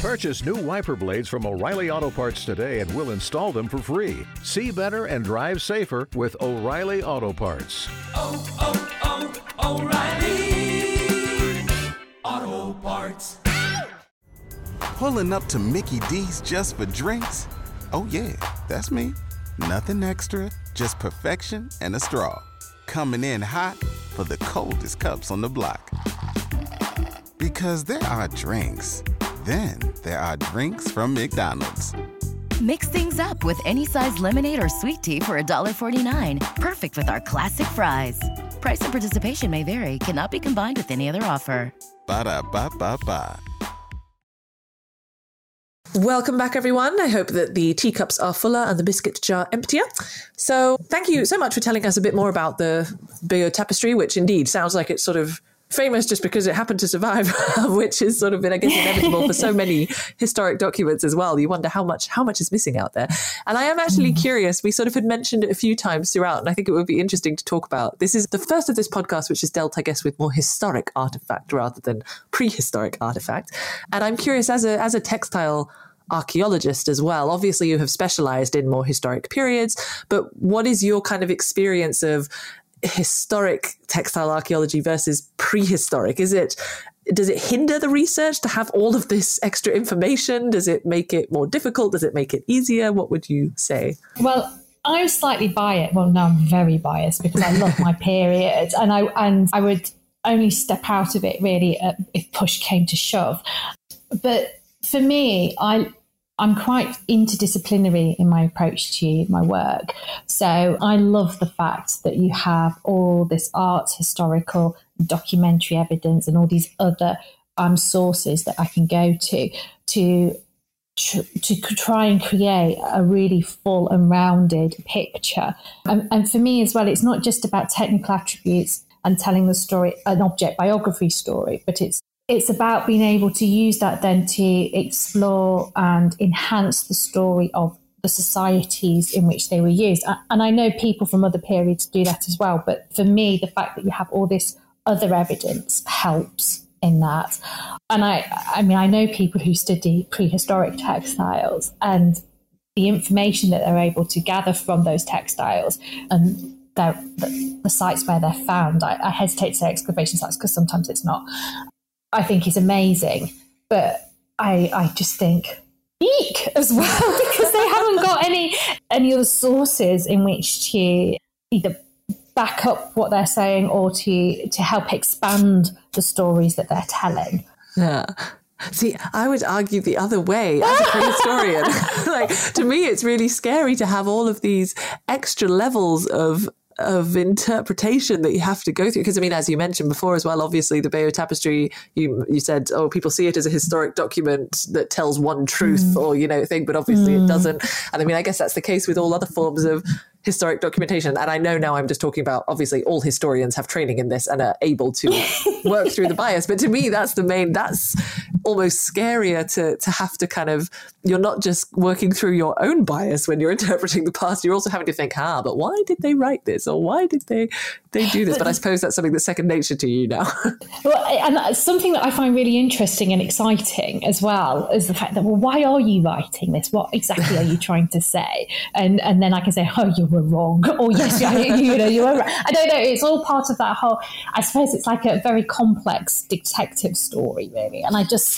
Purchase new wiper blades from O'Reilly Auto Parts today and we'll install them for free. See better and drive safer with O'Reilly Auto Parts. Oh, oh, oh, O'Reilly Auto Parts. Pulling up to Mickey D's just for drinks? Oh yeah, that's me. Nothing extra, just perfection and a straw. Coming in hot for the coldest cups on the block. Because there are drinks. Then there are drinks from McDonald's. Mix things up with any size lemonade or sweet tea for $1.49. Perfect with our classic fries. Price and participation may vary. Cannot be combined with any other offer. Ba-da-ba-ba-ba. Welcome back, everyone. I hope that the teacups are fuller and the biscuit jar emptier. So thank you so much for telling us a bit more about the Bayeux Tapestry, which indeed sounds like it's sort of famous just because it happened to survive, which has sort of been, I guess, inevitable for so many historic documents as well. You wonder how much is missing out there. And I am actually curious. We sort of had mentioned it a few times throughout, and I think it would be interesting to talk about. This is the first of this podcast, which has dealt, I guess, with more historic artifact rather than prehistoric artifact. And I'm curious, as a textile archaeologist as well, obviously you have specialized in more historic periods, but what is your kind of experience of historic textile archaeology versus prehistoric? Does it hinder the research to have all of this extra information? Does it make it more difficult? Does it make it easier? What would you say? Well, I'm slightly biased. Well, no, I'm very biased because I love my period, and I would only step out of it really if push came to shove. But for me, I'm quite interdisciplinary in my approach to my work. So I love the fact that you have all this art, historical, documentary evidence and all these other sources that I can go to try and create a really full and rounded picture. And for me as well, it's not just about technical attributes and telling the story, an object biography story, but it's about being able to use that then to explore and enhance the story of the societies in which they were used. And I know people from other periods do that as well. But for me, the fact that you have all this other evidence helps in that. And I know people who study prehistoric textiles and the information that they're able to gather from those textiles and the sites where they're found. I hesitate to say excavation sites because sometimes it's not. I think is amazing, but I just think eek as well because they haven't got any other sources in which to either back up what they're saying or to help expand the stories that they're telling. Yeah. See, I would argue the other way as a prehistorian. To me, it's really scary to have all of these extra levels of interpretation that you have to go through. Because, I mean, as you mentioned before as well, obviously the Bayeux Tapestry, you said, oh, people see it as a historic document that tells one truth or, thing, but obviously it doesn't. And I mean, I guess that's the case with all other forms of historic documentation. And I know now I'm just talking about, obviously all historians have training in this and are able to work through the bias. But to me, that's almost scarier to have to kind of, you're not just working through your own bias when you're interpreting the past, you're also having to think, but why did they write this? Or why did they do this? But I suppose that's something that's second nature to you now. Well, and that's something that I find really interesting and exciting as well is the fact that, well, why are you writing this? What exactly are you trying to say? And then I can say, oh, you were wrong. Or yes, you were right. I don't know. It's all part of that whole, I suppose it's like a very complex detective story, really. And I just,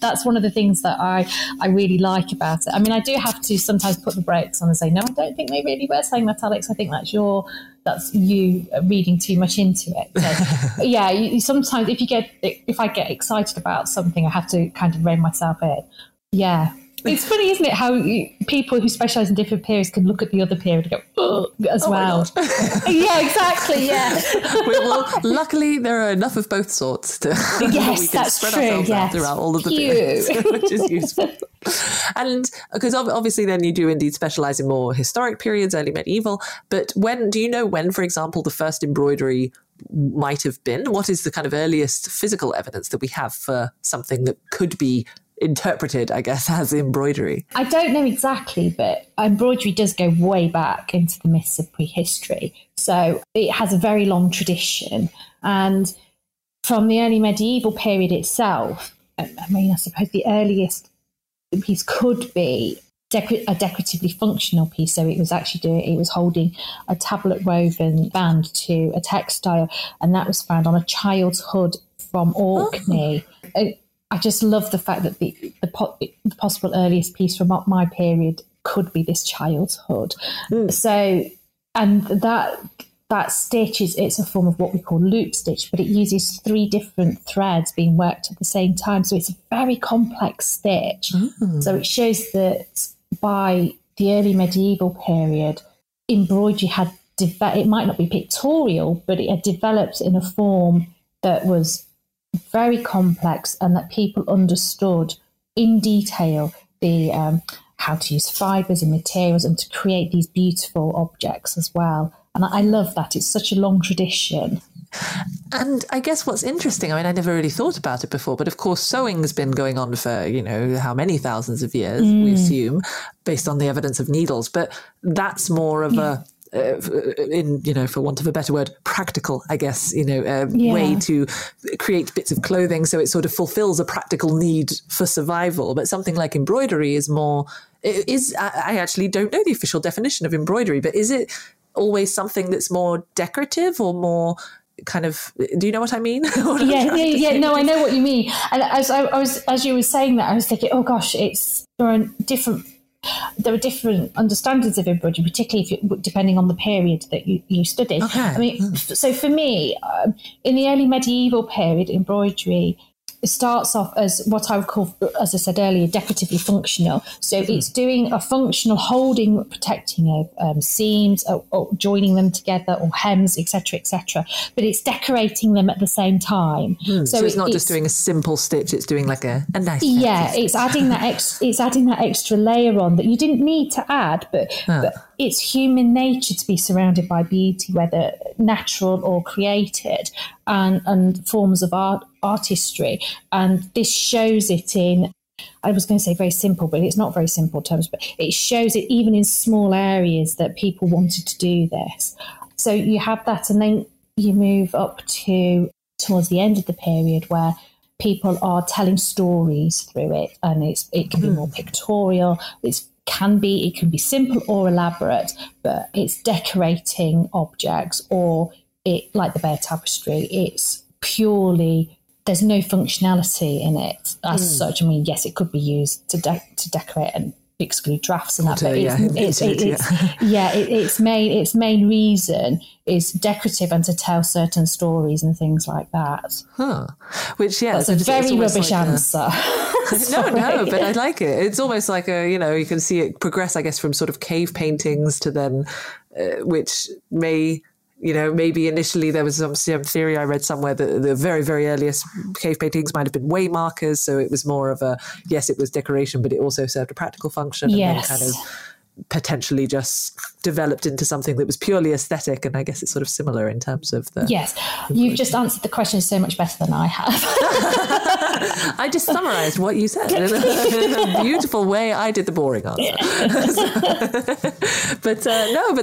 that's one of the things that I really like about it. I mean, I do have to sometimes put the brakes on and say, no, I don't think they really were saying that, Alex. I think that's you reading too much into it. So, sometimes if I get excited about something, I have to kind of rein myself in. Yeah, It's funny, isn't it, how people who specialise in different periods can look at the other period and go, as well. Yeah, exactly, yeah. Well, luckily there are enough of both sorts to we can spread ourselves out throughout all of the periods, which is useful. And because obviously then you do indeed specialise in more historic periods, early medieval, but when do you know when, for example, the first embroidery might have been? What is the kind of earliest physical evidence that we have for something that could be interpreted, I guess, as embroidery? I don't know exactly, but embroidery does go way back into the myths of prehistory. So it has a very long tradition. And from the early medieval period itself, I mean, I suppose the earliest piece could be a decoratively functional piece. So it was actually holding a tablet woven band to a textile, and that was found on a child's hood from Orkney. I just love the fact that the possible earliest piece from my period could be this child's hood. So, and that stitch it's a form of what we call loop stitch, but it uses three different threads being worked at the same time. So it's a very complex stitch. So it shows that by the early medieval period, embroidery had developed. It might not be pictorial, but it had developed in a form that was very complex, and that people understood in detail the how to use fibres and materials and to create these beautiful objects as well. And I love that. It's such a long tradition. And I guess what's interesting, I mean, I never really thought about it before, but of course sewing has been going on for, you know, how many thousands of years, we assume, based on the evidence of needles. But that's more of a... for want of a better word, practical, I guess, way to create bits of clothing. So it sort of fulfills a practical need for survival. But something like embroidery is more, I actually don't know the official definition of embroidery, but is it always something that's more decorative or more kind of, do you know what I mean? No, I know what you mean. And as you were saying that, I was thinking, oh gosh, there are different understandings of embroidery, particularly depending on the period that you studied. Okay. I mean, so for me, in the early medieval period, embroidery starts off as what I would call, as I said earlier, decoratively functional. So it's doing a functional holding, protecting of seams, or joining them together, or hems, etc., etc. But it's decorating them at the same time. So it's not just doing a simple stitch; it's doing like a nice. Yeah, it's adding that extra layer on that you didn't need to add, but it's human nature to be surrounded by beauty, whether natural or created, and forms of artistry. And this shows it in, I was going to say very simple, but it's not very simple terms, but it shows it even in small areas that people wanted to do this. So you have that, and then you move up towards the end of the period where people are telling stories through it, and it can be more pictorial. It can be simple or elaborate, but it's decorating objects, or it, like the Bayeux Tapestry, it's purely, there's no functionality in it as such. I mean, yes, it could be used to decorate and exclude drafts and its main reason is decorative and to tell certain stories and things like that. Which, yeah, that's a very rubbish answer. No, but I like it. It's almost like you can see it progress, I guess, from sort of cave paintings to then, which may. You know, maybe initially there was some theory I read somewhere that the very, very earliest cave paintings might have been waymarkers. So it was more of a, yes, it was decoration, but it also served a practical function. Yes. And then kind of potentially just developed into something that was purely aesthetic. And I guess it's sort of similar in terms of the... Yes, you've just answered the question so much better than I have. I just summarised what you said in a beautiful way. I did the boring answer. But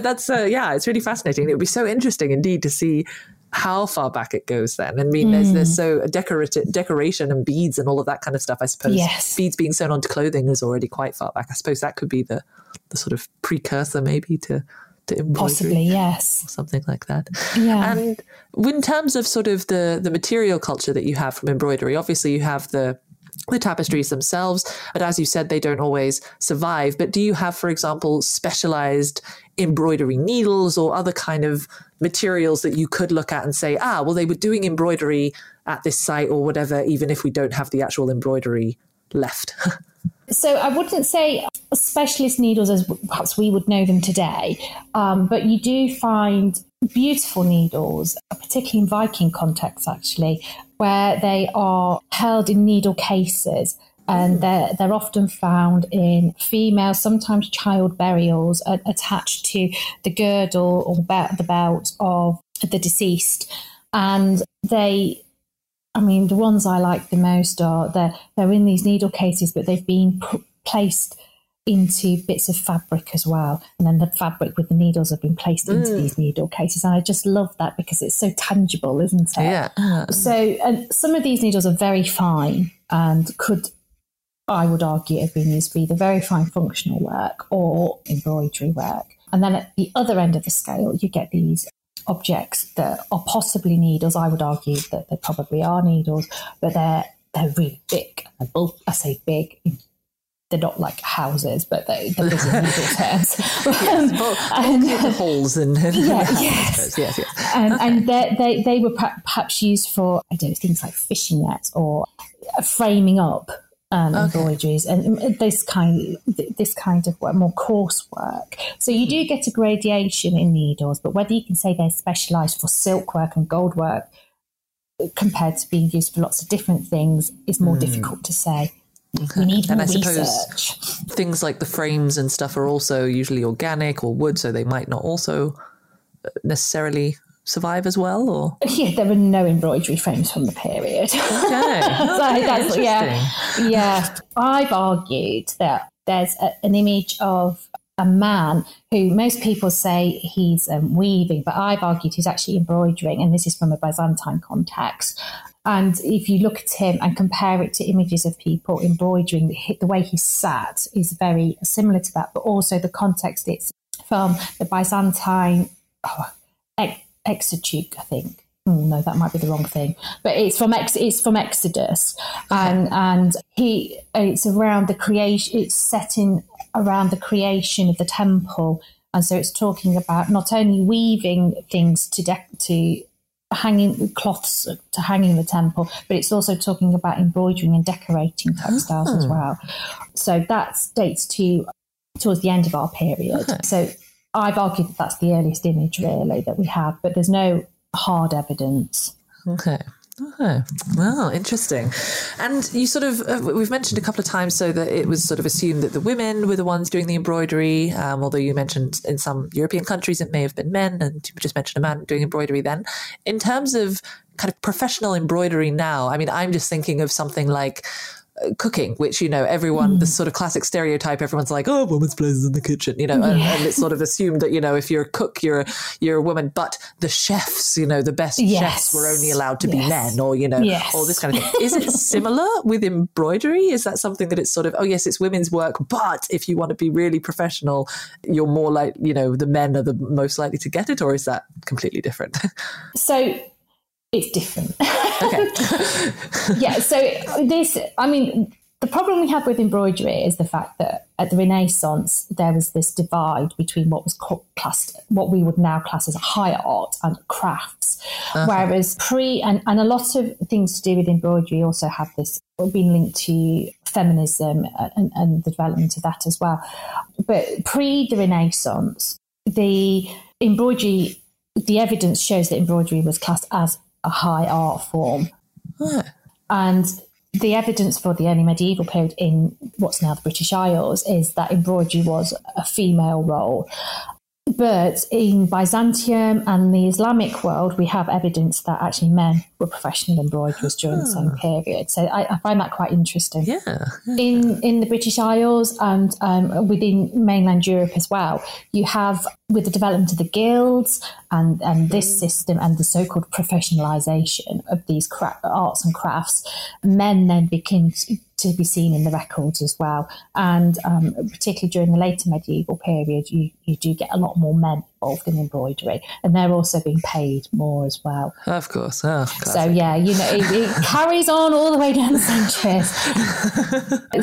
that's, it's really fascinating. It would be so interesting indeed to see how far back it goes then. I mean, there's so decoration and beads and all of that kind of stuff, I suppose. Yes. Beads being sewn onto clothing is already quite far back. I suppose that could be the sort of precursor maybe to embroidery. Possibly, yes. Or something like that. Yeah. And in terms of sort of the material culture that you have from embroidery, obviously you have the tapestries themselves, but as you said, they don't always survive. But do you have, for example, specialized embroidery needles or other kind of materials that you could look at and say, they were doing embroidery at this site or whatever, even if we don't have the actual embroidery left? So I wouldn't say specialist needles as perhaps we would know them today, but you do find beautiful needles, particularly in Viking contexts, actually, where they are held in needle cases. And they're often found in female, sometimes child burials, attached to the girdle or the belt of the deceased. And they, I mean, the ones I like the most are they're in these needle cases, but they've been placed into bits of fabric as well. And then the fabric with the needles have been placed into these needle cases. And I just love that because it's so tangible, isn't it? Yeah. So and some of these needles are very fine and could, I would argue, have been used to be the very fine functional work or embroidery work. And then at the other end of the scale, you get these objects that are possibly needles. I would argue that they probably are needles, but they're really big. I say big, they're not like houses, but they're busy needle terms. The holes and yes. And they were perhaps used for, I don't know, things like fishing nets or framing up. Embroideries and this kind of work, more coarse work. So you do get a gradation in needles, but whether you can say they're specialised for silk work and gold work compared to being used for lots of different things is more difficult to say. Okay. We need more research. And I suppose things like the frames and stuff are also usually organic or wood, so they might not also necessarily survive as well, or there were no embroidery frames from the period. I've argued that there's an image of a man who most people say he's weaving, but I've argued he's actually embroidering, and this is from a Byzantine context. And if you look at him and compare it to images of people embroidering, the way he's sat is very similar to that, but also the context it's from the Byzantine Exoduce, I think. No, that might be the wrong thing. But it's from Exodus, It's setting around the creation of the temple, and so it's talking about not only weaving things to hanging cloths to hanging the temple, but it's also talking about embroidering and decorating textiles as well. So that dates to towards the end of our period. Okay. So I've argued that that's the earliest image, really, that we have, but there's no hard evidence. Okay. Oh, well, interesting. And you sort of, we've mentioned a couple of times, so that it was sort of assumed that the women were the ones doing the embroidery, although you mentioned in some European countries it may have been men, and you just mentioned a man doing embroidery then. In terms of kind of professional embroidery now, I mean, I'm just thinking of something like cooking, which, you know, everyone, the sort of classic stereotype, everyone's like, oh, woman's place is in the kitchen, you know, and it's sort of assumed that, you know, if you're a cook, you're a woman, but the chefs, you know, the best chefs were only allowed to be men, or, you know, all this kind of thing. Is it similar with embroidery? Is that something that it's sort of, oh yes, it's women's work, but if you want to be really professional, you're more like, you know, the men are the most likely to get it, or is that completely different? So it's different. Okay. So this, I mean, the problem we have with embroidery is the fact that at the Renaissance, there was this divide between what was classed, what we would now class as higher art and crafts. Whereas and a lot of things to do with embroidery also have this, been linked to feminism and the development of that as well. But pre the Renaissance, the evidence shows that embroidery was classed as a high art form. And the evidence for the early medieval period in what's now the British Isles is that embroidery was a female role. But in Byzantium and the Islamic world, we have evidence that actually men were professional embroiderers during the same period. So I find that quite interesting. In the British Isles and within mainland Europe as well, you have, with the development of the guilds and this system and the so-called professionalisation of these arts and crafts, men then begin to be seen in the records as well. And particularly during the later medieval period, you do get a lot more men involved in embroidery, and they're also being paid more as well. Of course. Oh, so yeah, you know, it carries on all the way down the centuries.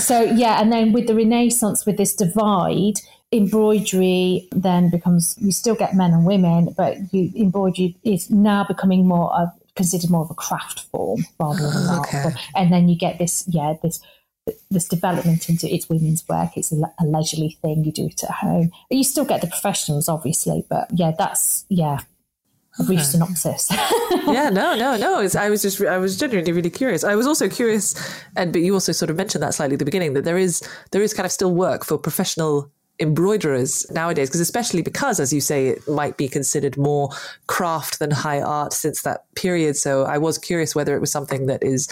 So yeah, and then with the Renaissance, with this divide, embroidery then becomes, you still get men and women, but embroidery is now becoming more of, considered more of a craft form rather than an art form. And then you get this This development into it's women's work. It's a leisurely thing. You do it at home. But you still get the professionals, obviously. But yeah, that's, yeah. A brief synopsis. Yeah, no. I was genuinely really curious. I was also curious, but you also sort of mentioned that slightly at the beginning, that there is kind of still work for professional embroiderers nowadays, because, as you say, it might be considered more craft than high art since that period. So I was curious whether it was something that is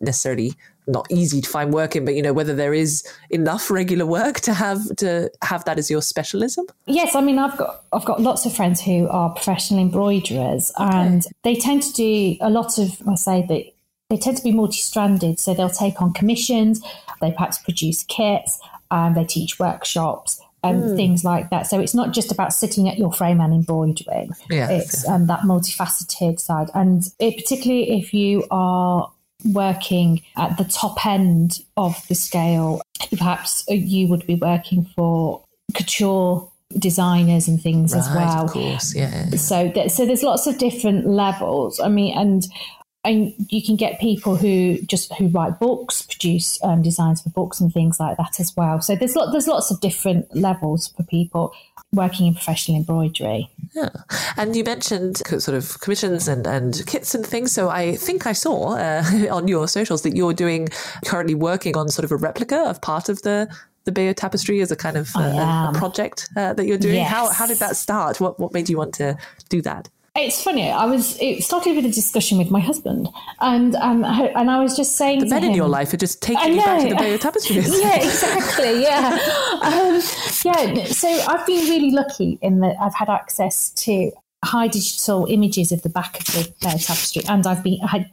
necessarily not easy to find work in, but, you know, whether there is enough regular work to have that as your specialism? Yes, I mean, I've got lots of friends who are professional embroiderers, and they tend to do a lot of, I'll say that they tend to be multi-stranded. So they'll take on commissions, they perhaps produce kits, and they teach workshops and things like that. So it's not just about sitting at your frame and embroidering. Yeah, it's that multifaceted side. And particularly if you are working at the top end of the scale, perhaps you would be working for couture designers and things, right, as well. Of course, yeah. So there's lots of different levels. I mean, and you can get people who write books, produce designs for books and things like that as well. So there's lots of different levels for people working in professional embroidery. Yeah. And you mentioned sort of commissions and kits and things. So I think I saw on your socials that you're currently working on sort of a replica of part of the Bayeux Tapestry as a kind of a project that you're doing. Yes. How did that start? What made you want to do that? It's funny. It started with a discussion with my husband, and I was just saying the men in your life are just taking you back to the Bayeux Tapestry. Yeah, exactly. Yeah, yeah. So I've been really lucky in that I've had access to high digital images of the back of the Bayeux Tapestry, and I've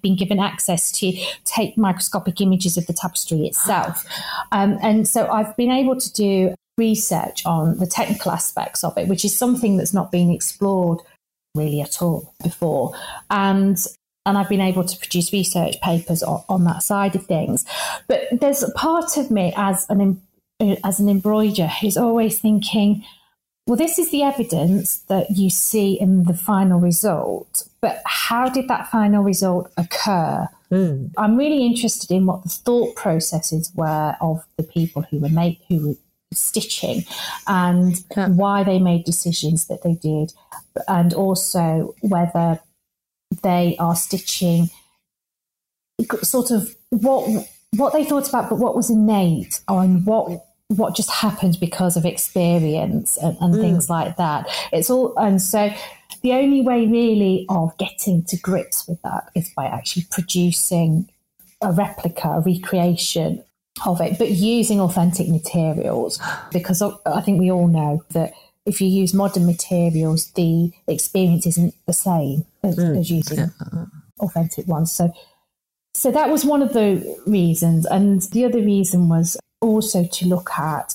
been given access to take microscopic images of the tapestry itself, and so I've been able to do research on the technical aspects of it, which is something that's not been explored really at all before, and I've been able to produce research papers on that side of things. But there's a part of me as an embroiderer who's always thinking, well, this is the evidence that you see in the final result, but how did that final result occur? I'm really interested in what the thought processes were of the people who were stitching, and why they made decisions that they did, and also whether they are stitching sort of what they thought about, but what was innate, and what just happened because of experience and things like that. It's all, and so the only way really of getting to grips with that is by actually producing a replica, a recreation of it, but using authentic materials, because I think we all know that if you use modern materials, the experience isn't the same as using authentic ones. So that was one of the reasons. And the other reason was also to look at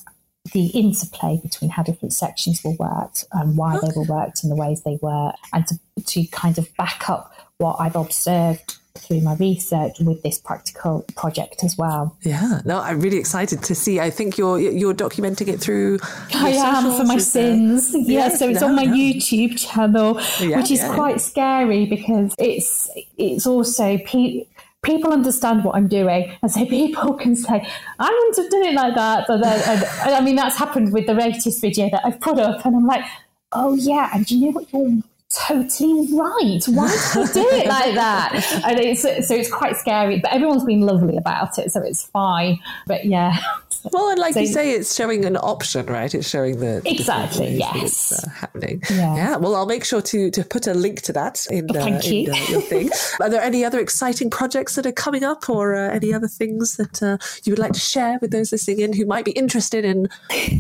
the interplay between how different sections were worked and why they were worked in the ways they were, and to kind of back up what I've observed through my research with this practical project as well. Yeah, no, I'm really excited to see. I think you're documenting it through. I am, for my sins. Yeah, so it's on my YouTube channel, which is quite scary, because it's also people understand what I'm doing, and so people can say, I wouldn't have done it like that. But and I mean, that's happened with the latest video that I've put up, and I'm like, oh yeah, and you know what, you're totally right, why did you do it like that? And it's quite scary, but everyone's been lovely about it, so it's fine. But yeah, well, and like you say, it's showing an option, right? It's showing the exactly, yes, it's happening. Yeah, well, I'll make sure to put a link to that in your thing. Are there any other exciting projects that are coming up, or any other things that you would like to share with those listening in who might be interested in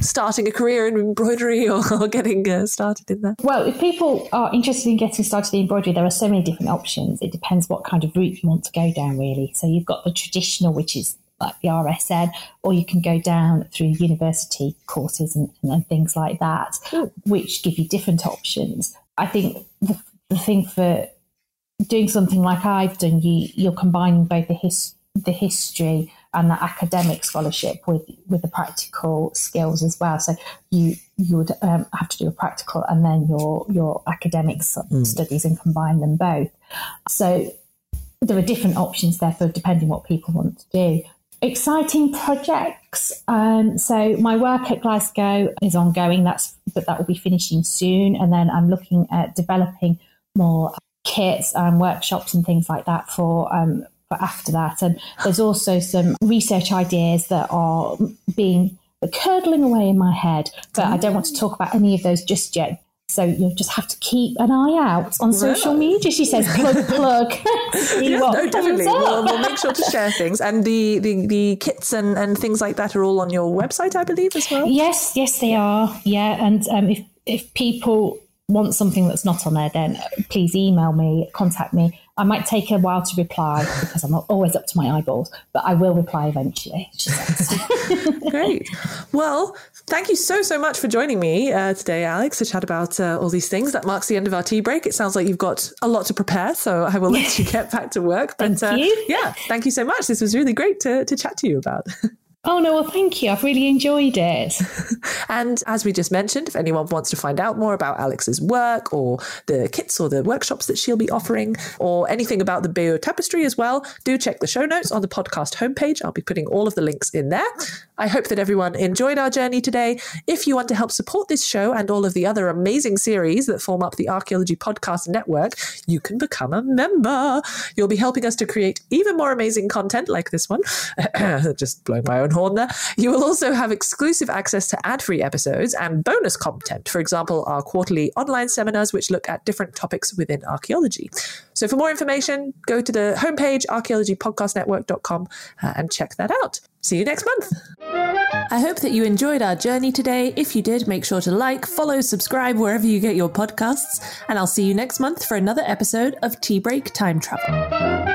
starting a career in embroidery, or getting started in that? Well, if people are interested in getting started in embroidery, there are so many different options. It depends what kind of route you want to go down, really. So you've got the traditional, which is like the RSN, or you can go down through university courses and things like that, which give you different options. I think the thing for doing something like I've done, you're combining both the history and the academic scholarship with the practical skills as well. So you would have to do a practical and then your academic studies, and combine them both. So there are different options, therefore, depending what people want to do. Exciting projects. So my work at Glasgow is ongoing, but that will be finishing soon. And then I'm looking at developing more kits and workshops and things like that for after that. And there's also some research ideas that are curdling away in my head, but I don't want to talk about any of those just yet. So you'll just have to keep an eye out on social media. She says, plug. Definitely. We'll make sure to share things. And the kits and things like that are all on your website, I believe, as well? Yes, they are. Yeah. And if people want something that's not on there, then please email me, contact me. I might take a while to reply because I'm not always up to my eyeballs, but I will reply eventually, she says. Great. Well, thank you so much for joining me today, Alex, to chat about all these things. That marks the end of our tea break. It sounds like you've got a lot to prepare, so I will let you get back to work. But thank you so much. This was really great to chat to you about. Oh, no, well, thank you. I've really enjoyed it. And as we just mentioned, if anyone wants to find out more about Alex's work or the kits or the workshops that she'll be offering or anything about the Bayeux Tapestry as well, do check the show notes on the podcast homepage. I'll be putting all of the links in there. I hope that everyone enjoyed our journey today. If you want to help support this show and all of the other amazing series that form up the Archaeology Podcast Network, you can become a member. You'll be helping us to create even more amazing content like this one. Just blowing my own horn there. You will also have exclusive access to ad-free episodes and bonus content. For example, our quarterly online seminars, which look at different topics within archaeology. So for more information, go to the homepage, archaeologypodcastnetwork.com, and check that out. See you next month. I hope that you enjoyed our journey today. If you did, make sure to like, follow, subscribe, wherever you get your podcasts. And I'll see you next month for another episode of Tea Break Time Travel.